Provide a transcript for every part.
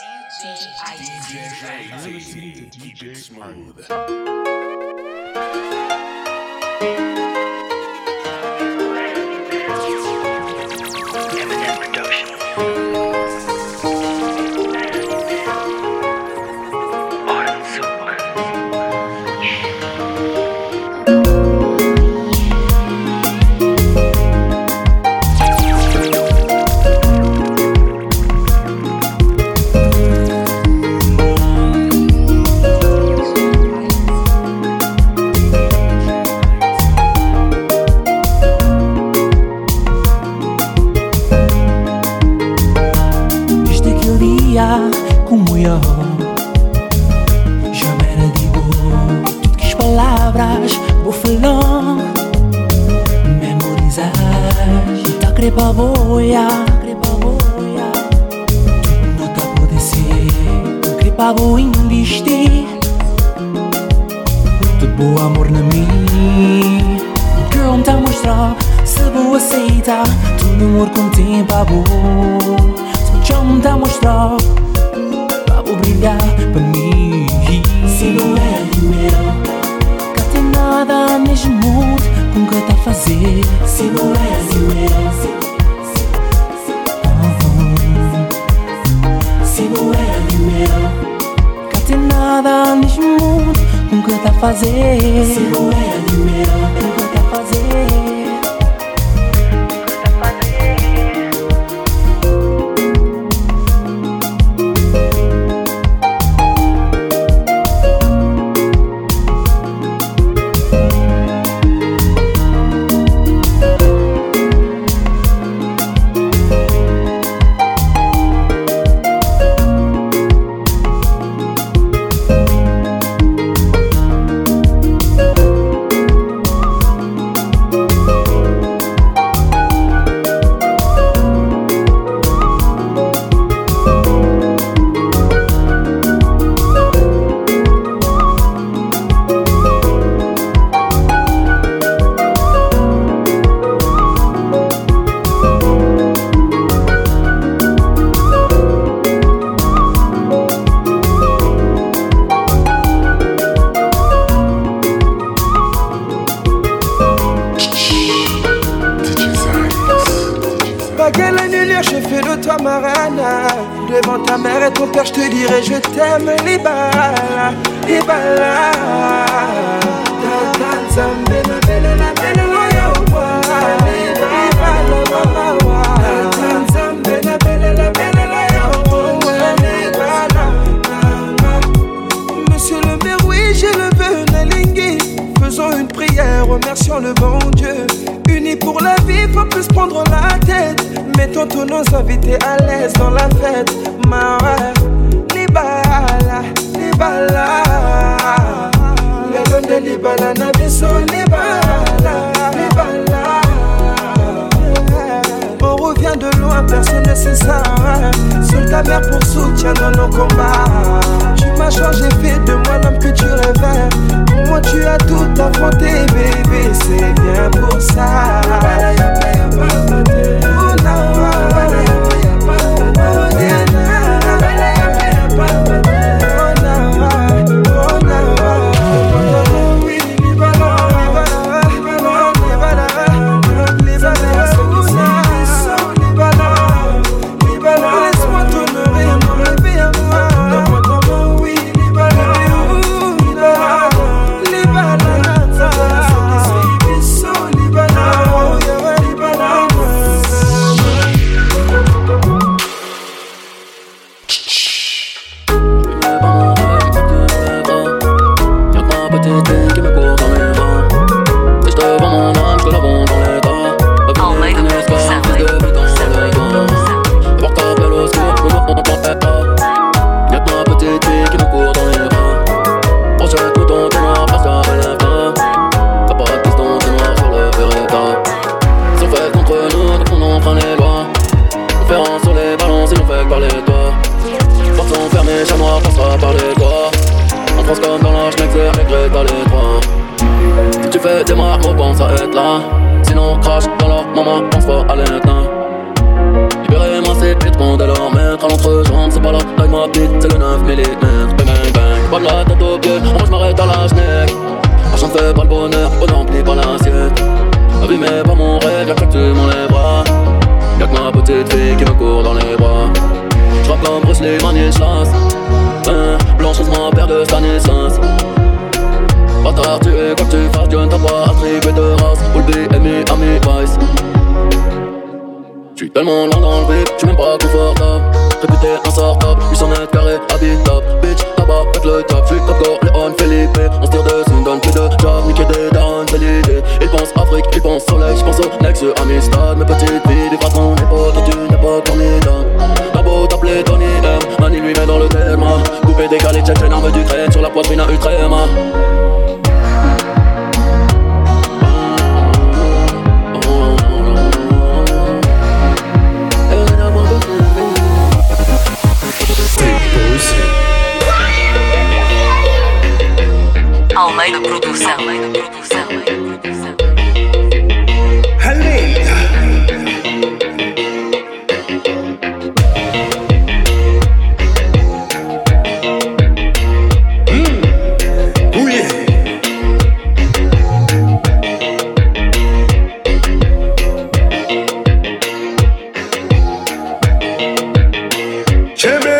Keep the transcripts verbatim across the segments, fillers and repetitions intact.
D J D J Smooth. rapide, c'est le neuf millimètres. Bang bang bang, pas de la tête aux pieds, moi je m'arrête à la snack. L'argent fait pas le bonheur, on remplit pas l'assiette. Abîmé par mon rêve, y'a que tu m'enlèveras. Y'a que ma petite fille qui me court dans les bras. J'rappe comme Bruce Lee, Stanislas. Blanche rose, ma paire de Stanislas. Bâtard, tu es quoi que tu fasses, Dieu ne t'a pas attribué de race. Oulby, Amy, Amy, Vice. J'suis tellement loin dans le vide, j'suis même pas confortable. Réputé insortable, huit cents mètres carrés, habitable. Bitch, tabac, pète le cap, j'suis top Corleone, Felipe. On se tire dessus, on donne plus de job, niquer des darons, c'est l'idée. Ils pensent Afrique, ils pensent soleil, j'pense au next, je Amistad. Mes petites filles vivent à ton époque, toi tu n'es pas candidat. T'as beau t'appeler Tony M, Mani lui met dans le thème. Coupé, décalé, tchétchène, arme d'Ukraine, sur la poitrine à Utrema. Almeida Produção. Almeida Produção. Almeida. Hum. Oh yeah. Jimmy.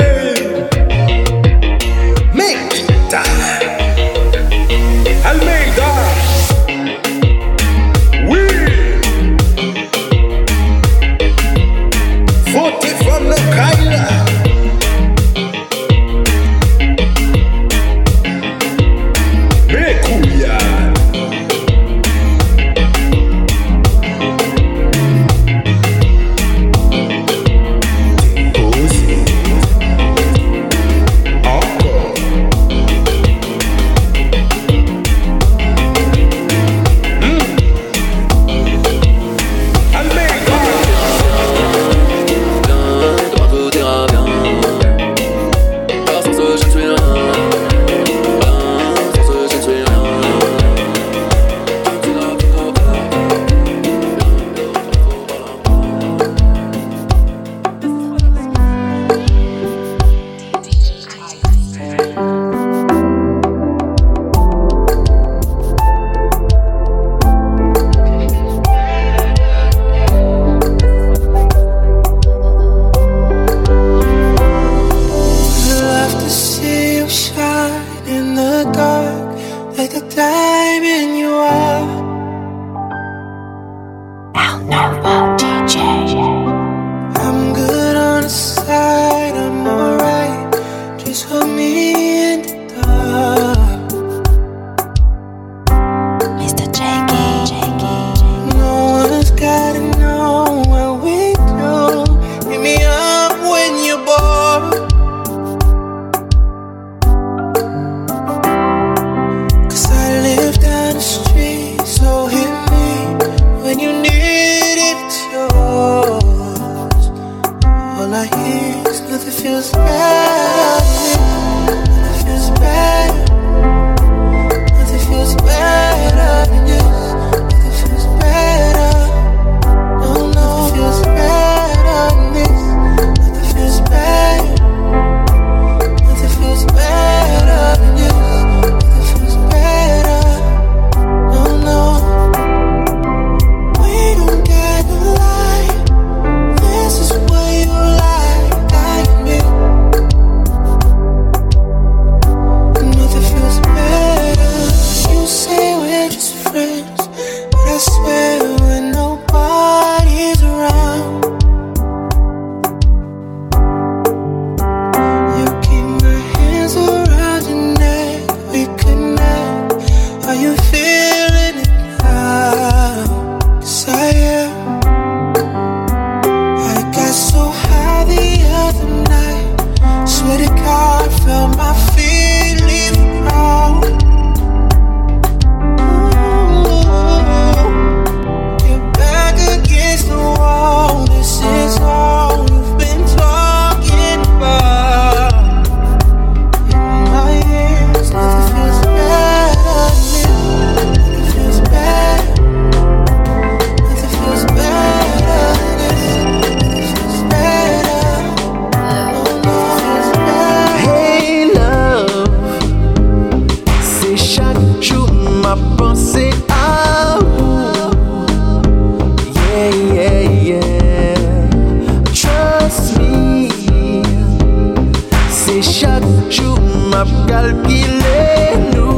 Friends map calculé nous.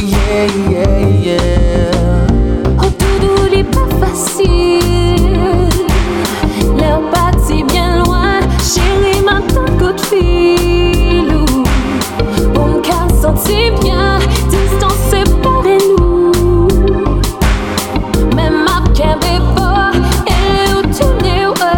Yeah, yeah, yeah. En tout doux, il est pas facile. Leur parti bien loin, chérie, m'attend coup de fil. On m'a senti bien, distance séparée nous. Même map qu'un bébé, elle est où tu n'es où moi.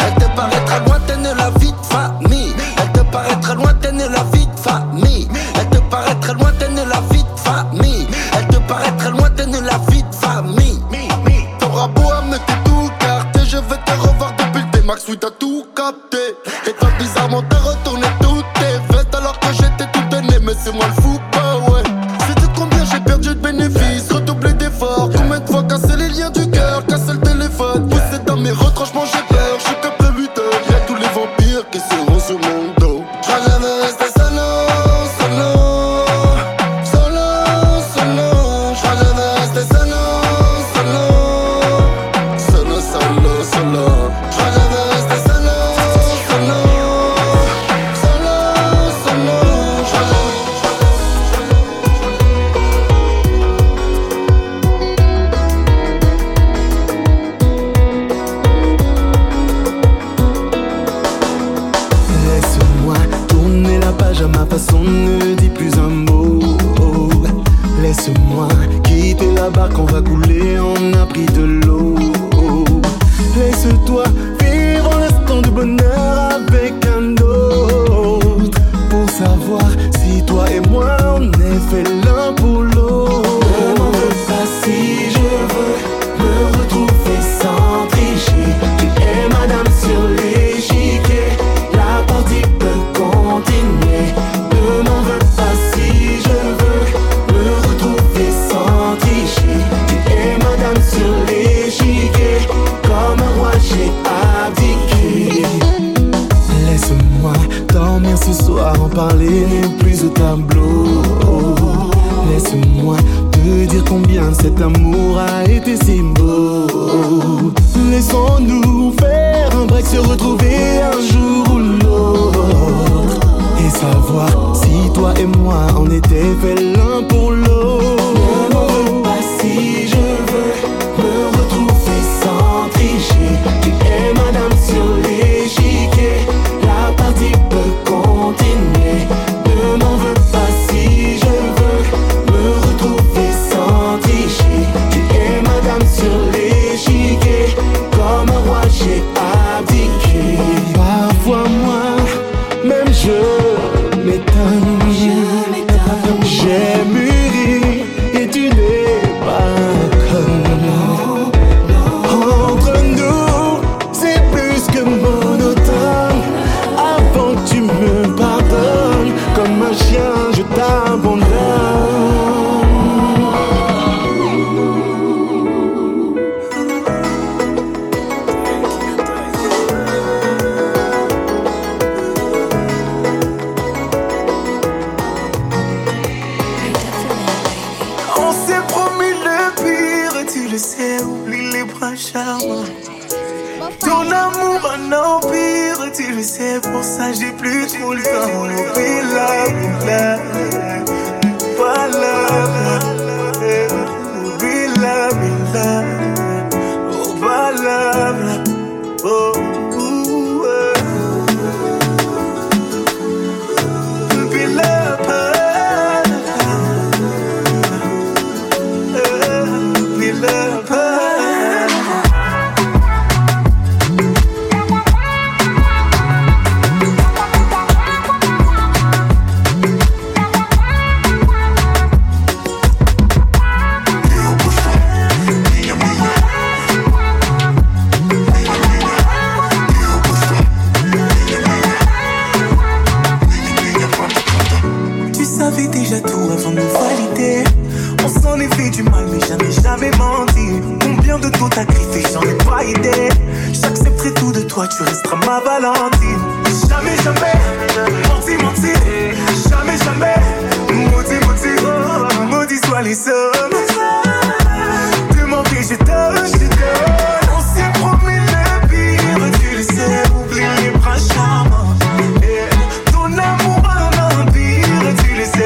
Elle te paraît très lointaine, la vie de famille. Elle te la barque, on va couler, on a pris de l'eau. Laisse-toi vivre l'instant du bonheur avec un autre, pour savoir si toi et moi on est fait l'un pour l'autre. Je n'en veux pas si je veux me retrouver sans tricher. Tu es madame sur l'échiquier, la partie peut continuer. Je n'en veux pas si je veux me retrouver sans tricher. Tu es madame sur l'échiquier, comme un roi j'ai abdiqué. Laisse-moi dormir ce soir, en parler n'est plus au tableau. Laisse-moi te dire combien cet amour a été si beau. Laissons-nous faire un break, se retrouver un jour ou l'autre, et savoir si toi et moi on était faits l'un pour l'autre. Je n'en veux pas si je veux me retrouver sans tricher. Tu es madame sur l'échiquier, la partie peut continuer. Je n'en veux pas si je veux me retrouver sans tricher. Tu es madame sur l'échiquier, comme un roi j'ai abdiqué. Parfois moi, même je m'étonne. Je m'étonne. J'ai mûri et tu n'es pas comme. Entre nous, c'est plus que monotone. Avant que tu me pardonnes, comme un chien, je t'abandonne. On s'est promis le pire et tu le sais, oublie les bras charmants. Ton amour un empire et tu le sais, pour ça j'ai plus trop le temps. On oublie la boucle, pas la oublie la boucle, oh pas la oh ouh, ouais. Oublie la boucle. We love her. Tu savais déjà tout avant de nous valider. On s'en est fait du mal, mais jamais, jamais menti. Combien de taux t'as griffé, j'en ai pas idée. J'accepterai tout de toi, tu resteras ma Valentine. Jamais, jamais, menti, menti. Jamais, jamais, maudit, maudit. Oh, maudit soit les hommes. Demandez, je donne, je donne. On s'est promis le pire, tu le sais, oublie les bras charmants. Eh, ton amour un empire, tu le sais. Oh,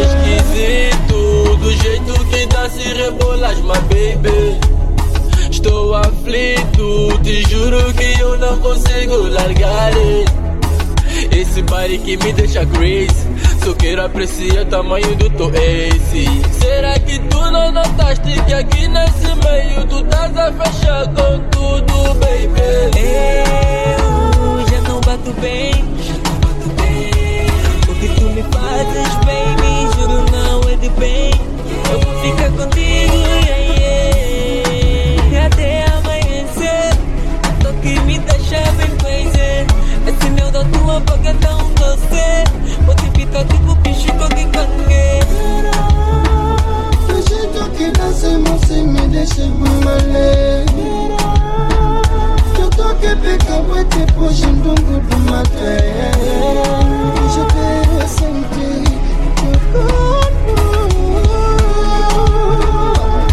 Esquisito, do jeito que dá se rebolas, my baby. Estou aflito, te juro que eu não consigo largar ele. Esse body que me deixa crazy, só quero apreciar o tamanho do teu ace. Será que tu não notaste que aqui nesse meio tu estás a fechar com tudo, baby? Eu já não bato bem, já não bato bem. O que tu me fazes, baby, juro não é de bem. Eu vou ficar contigo, yeah, yeah. Até amanhecer, a tua que me deixa bem crazy. Esse meu da tua boca é tão doce. Fica tipo bicho coquicangue. Do jeito que dançamos e me deixa mamale. Teu toque pega o tipo jundungo do maté. Eu quero sentir teu corpo.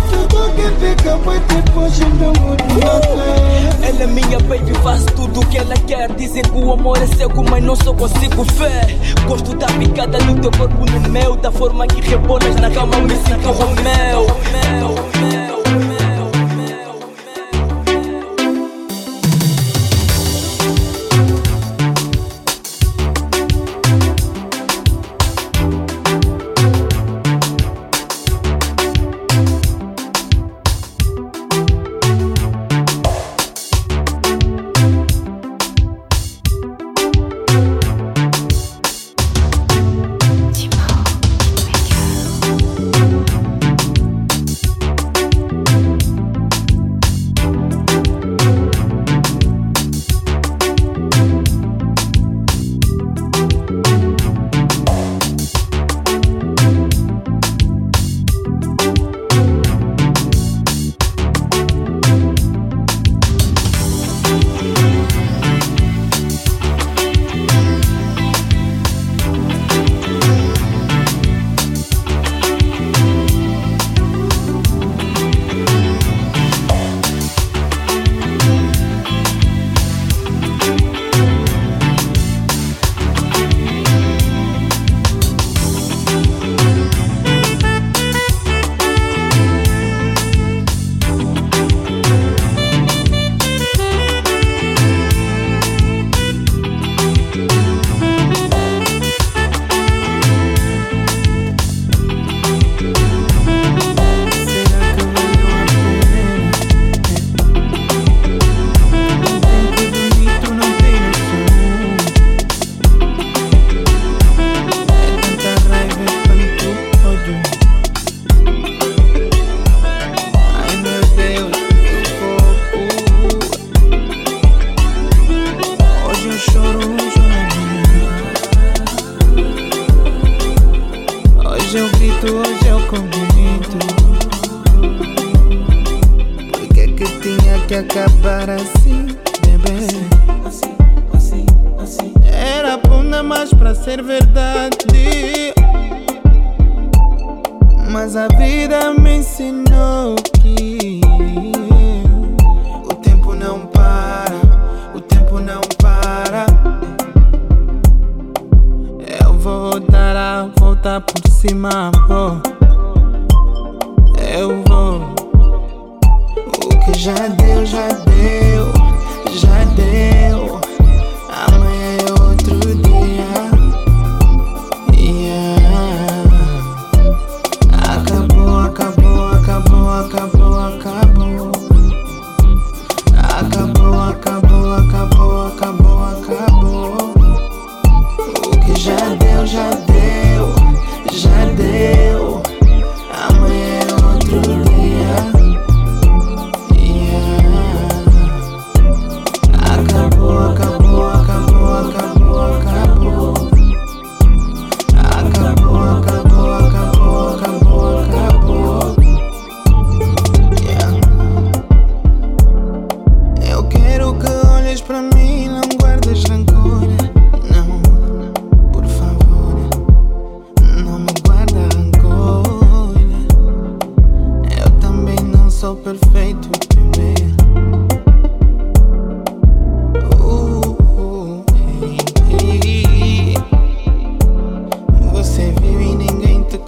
Teu toque pega o tipo jundungo do maté. Ela é minha baby, faz tudo o que ela quer. Dizem que o amor é cego, mas não só consigo ver. Gosto da picada no teu corpo, no meu. Da forma que rebolas na cama, me sinto Romeu.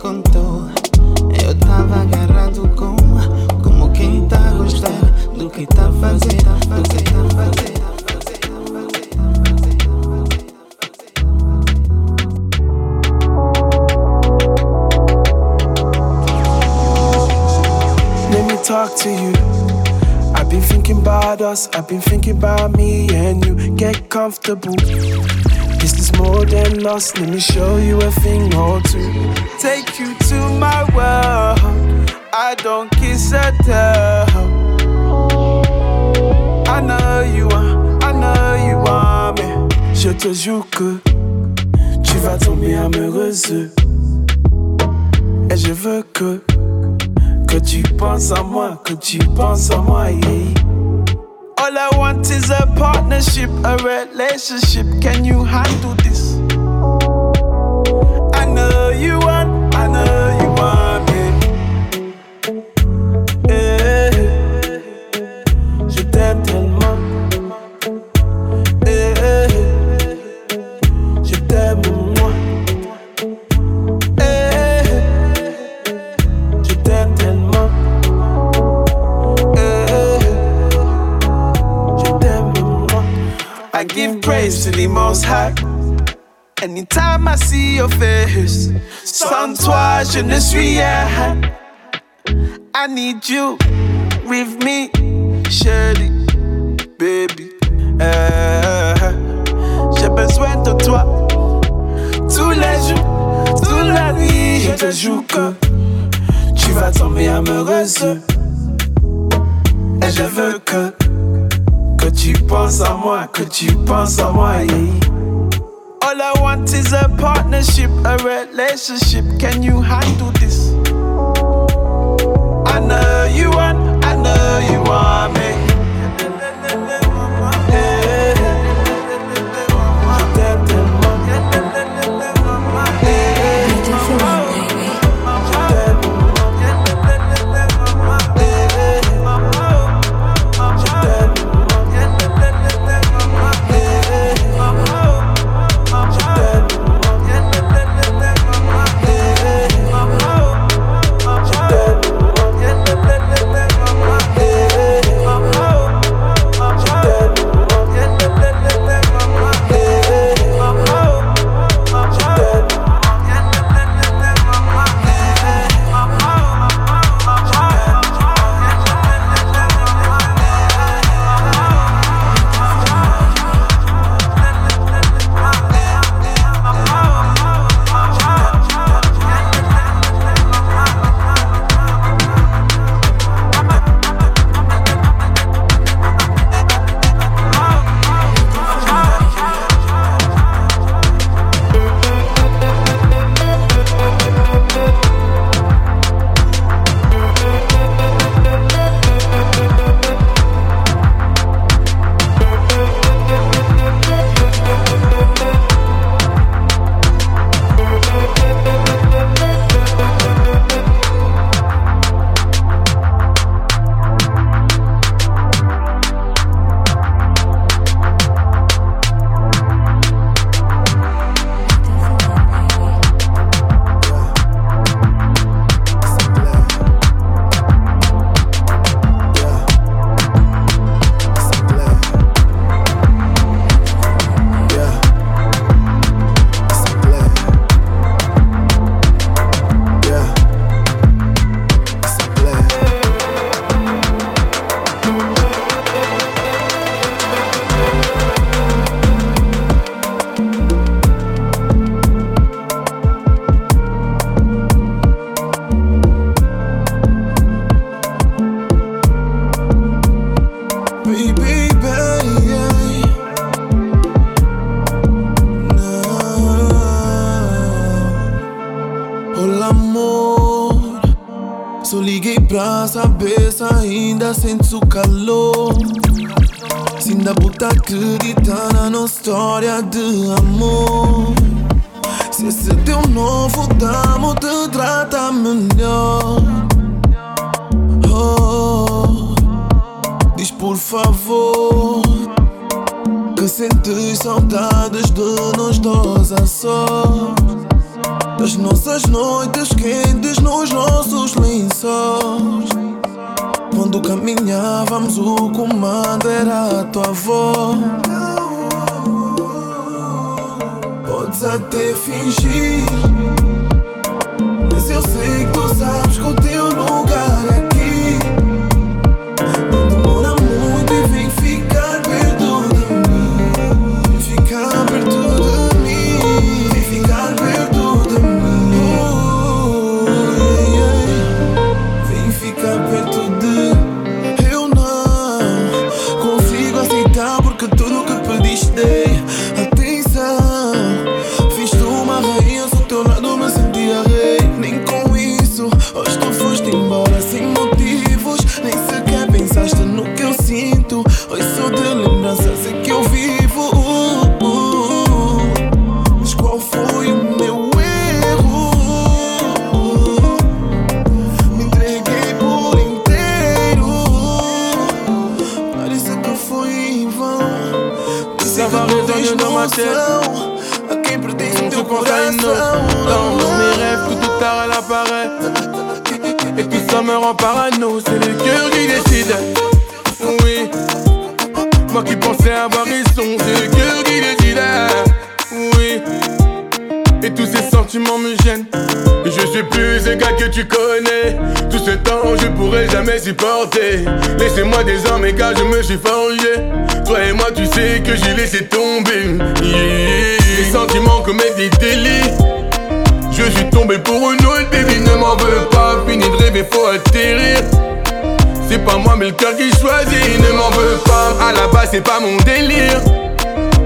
contó. Eu tava agarrado com como quem tá a gostar do que tá a fazer, do que tá a fazer. Talk to you. I've been thinking about us, I've been thinking about me and you. Get comfortable. This is more than us, let me show you a thing or two. Take you to my world, I don't kiss a tell. I know you want, I know you want me. Je te jure que tu vas tomber amoureuse. Et je veux que Que tu penses à moi, que tu penses à moi, yeah. All I want is a partnership, a relationship. Can you handle this? I know you want, I know you want me, yeah. Je t'aime tellement, yeah. Je t'aime moi, yeah. Je t'aime tellement. I give praise to the Most High. Anytime I see your face, sans toi je ne suis rien. I need you with me, chérie, baby. Uh, j'ai besoin de toi tous les jours, toute la nuit. Je te jure que tu vas tomber amoureuse et je veux que. Que tu penses à moi, que tu penses à moi, yeah. All I want is a partnership, a relationship. Can you handle this? I know you want, I know you want me. Hey, je t'aime tellement. Hey, je t'aime. Sento calor, se ainda puta acreditar na nossa história de amor. Se esse teu novo damo te trata melhor, oh, diz por favor que sentes saudades de nós dois a sós. das nossas noites quentes nos nossos lençóis. Quando caminhávamos o comando era a tua voz. Podes até fingir, mas eu sei que tu sabes que o teu lugar é aqui. Não demora muito e vem ficar perto de mim. Vem ficar perto de mim. Vem ficar perto de mim. Oh, yeah, yeah. Vem ficar perto de mim. Eu não consigo aceitar porque tudo que pediste dei. A quem pertence o teu coração. Dans mes rêves, tout tard elle apparaît. Et tout ça me rend parano. C'est le cœur qui décide. Oui. Moi qui pensais avoir raison. C'est le cœur qui décide. Oui. Et tous ces sentiments me gênent. Je suis plus ce gars que tu connais. Tout ce temps je pourrais jamais supporter. Laissez-moi désormais car je me suis forgé. Toi et moi tu sais que j'ai laissé tomber yeah. Les sentiments commettent des délits. Je suis tombé pour une autre baby. Ne m'en veux pas, fini de rêver, faut atterrir. C'est pas moi mais le cœur qui choisit. Ne m'en veux pas, à la base c'est pas mon délire.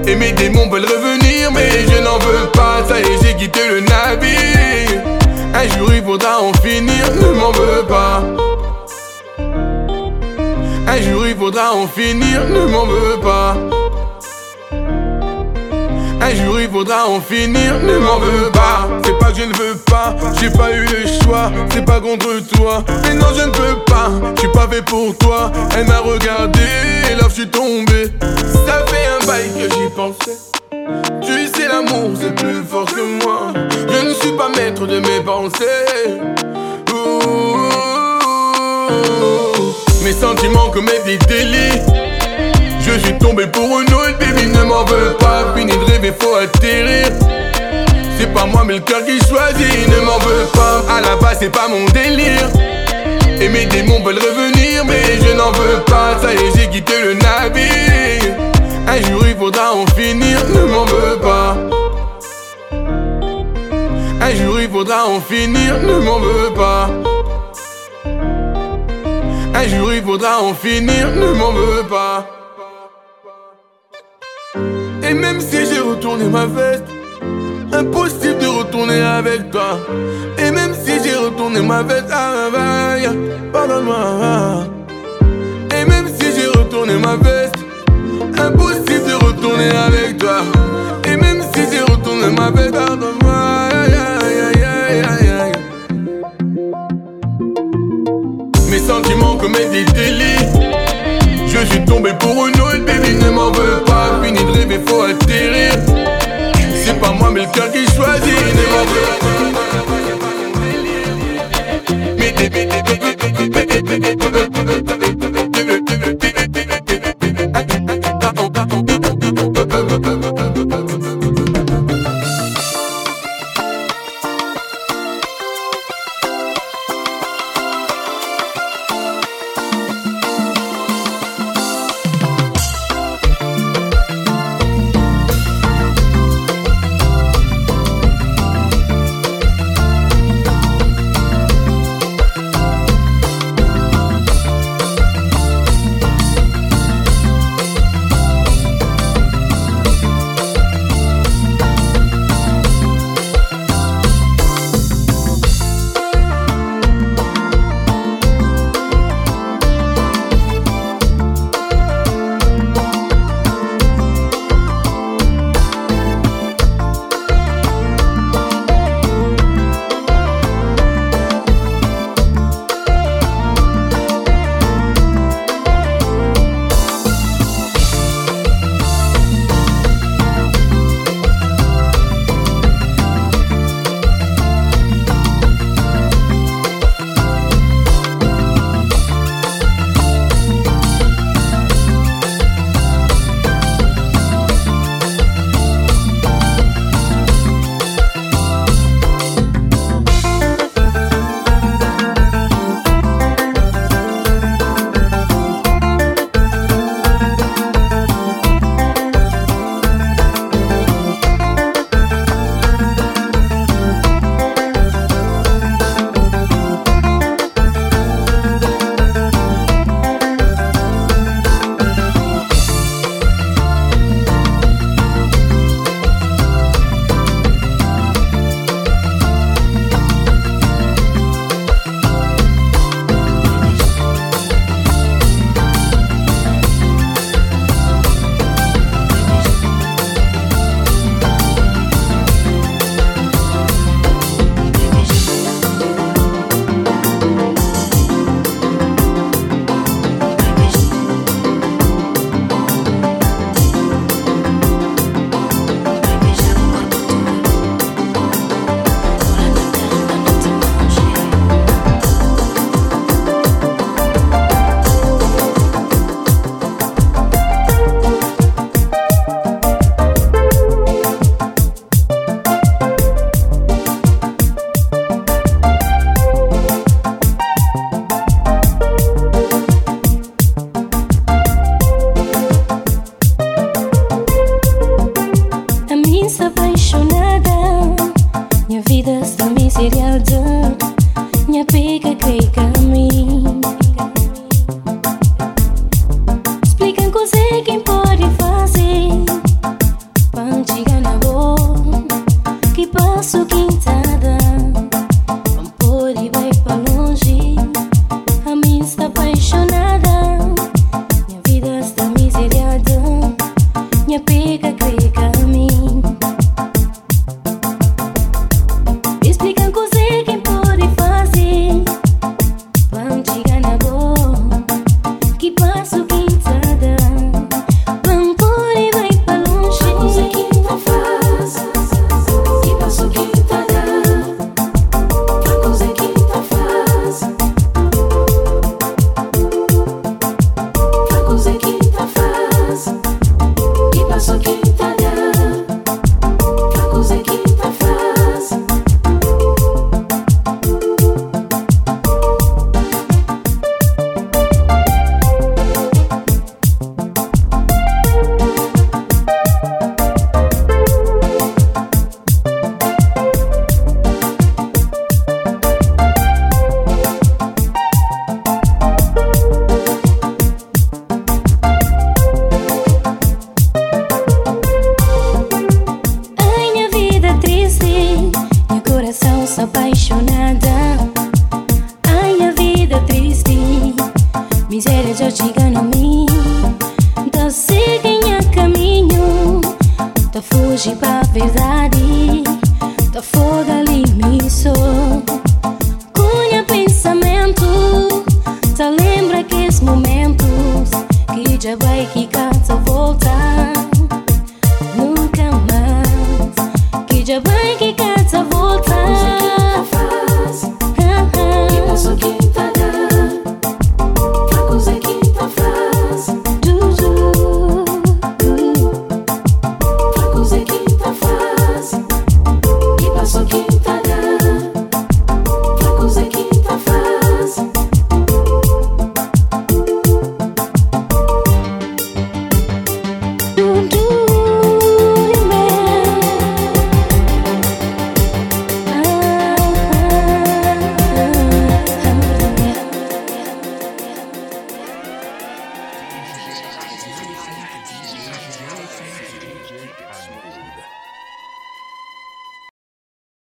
Et mes démons veulent revenir mais je n'en veux pas. Ça y est j'ai quitté le navire. Un jour il faudra en finir, ne m'en veux pas. Un jour il faudra en finir, ne m'en veux pas. Un jour il faudra en finir, ne m'en veux pas. C'est pas que je ne veux pas, j'ai pas eu le choix. C'est pas contre toi, mais non je ne peux pas. J'suis pas fait pour toi, elle m'a regardé. Et là j'suis tombé, ça fait un bail que j'y pensais. Tu sais l'amour c'est plus fort que moi. Je ne suis pas maître de mes pensées. Ooh. Mes sentiments commettent des délits. Je suis tombé pour une autre baby. Ne m'en veux pas, fini de rêver, faut atterrir. C'est pas moi mais le cœur qui choisit. Ne m'en veux pas, à la base c'est pas mon délire. Et mes démons veulent revenir mais je n'en veux pas. Ça y est j'ai quitté le navire. Un jour il faudra en finir, ne m'en veux pas. Un jour il faudra en finir, ne m'en veux pas. Un jour il faudra en finir, ne m'en veux pas. Et même si j'ai retourné ma veste, impossible de retourner avec toi. Et même si j'ai retourné ma veste, ah, bah, yeah, pardonne-moi. Et même si j'ai retourné ma veste, impossible de retourner avec toi. Et même si j'ai retourné ma veste, pardonne-moi. Mes sentiments commettent des délits. Je suis tombé pour une autre baby. Ne m'en veux pas, fini de rêver, faut atterrir. C'est pas moi mais le cœur qui choisit. Ne m'en veux pas. потерял дела.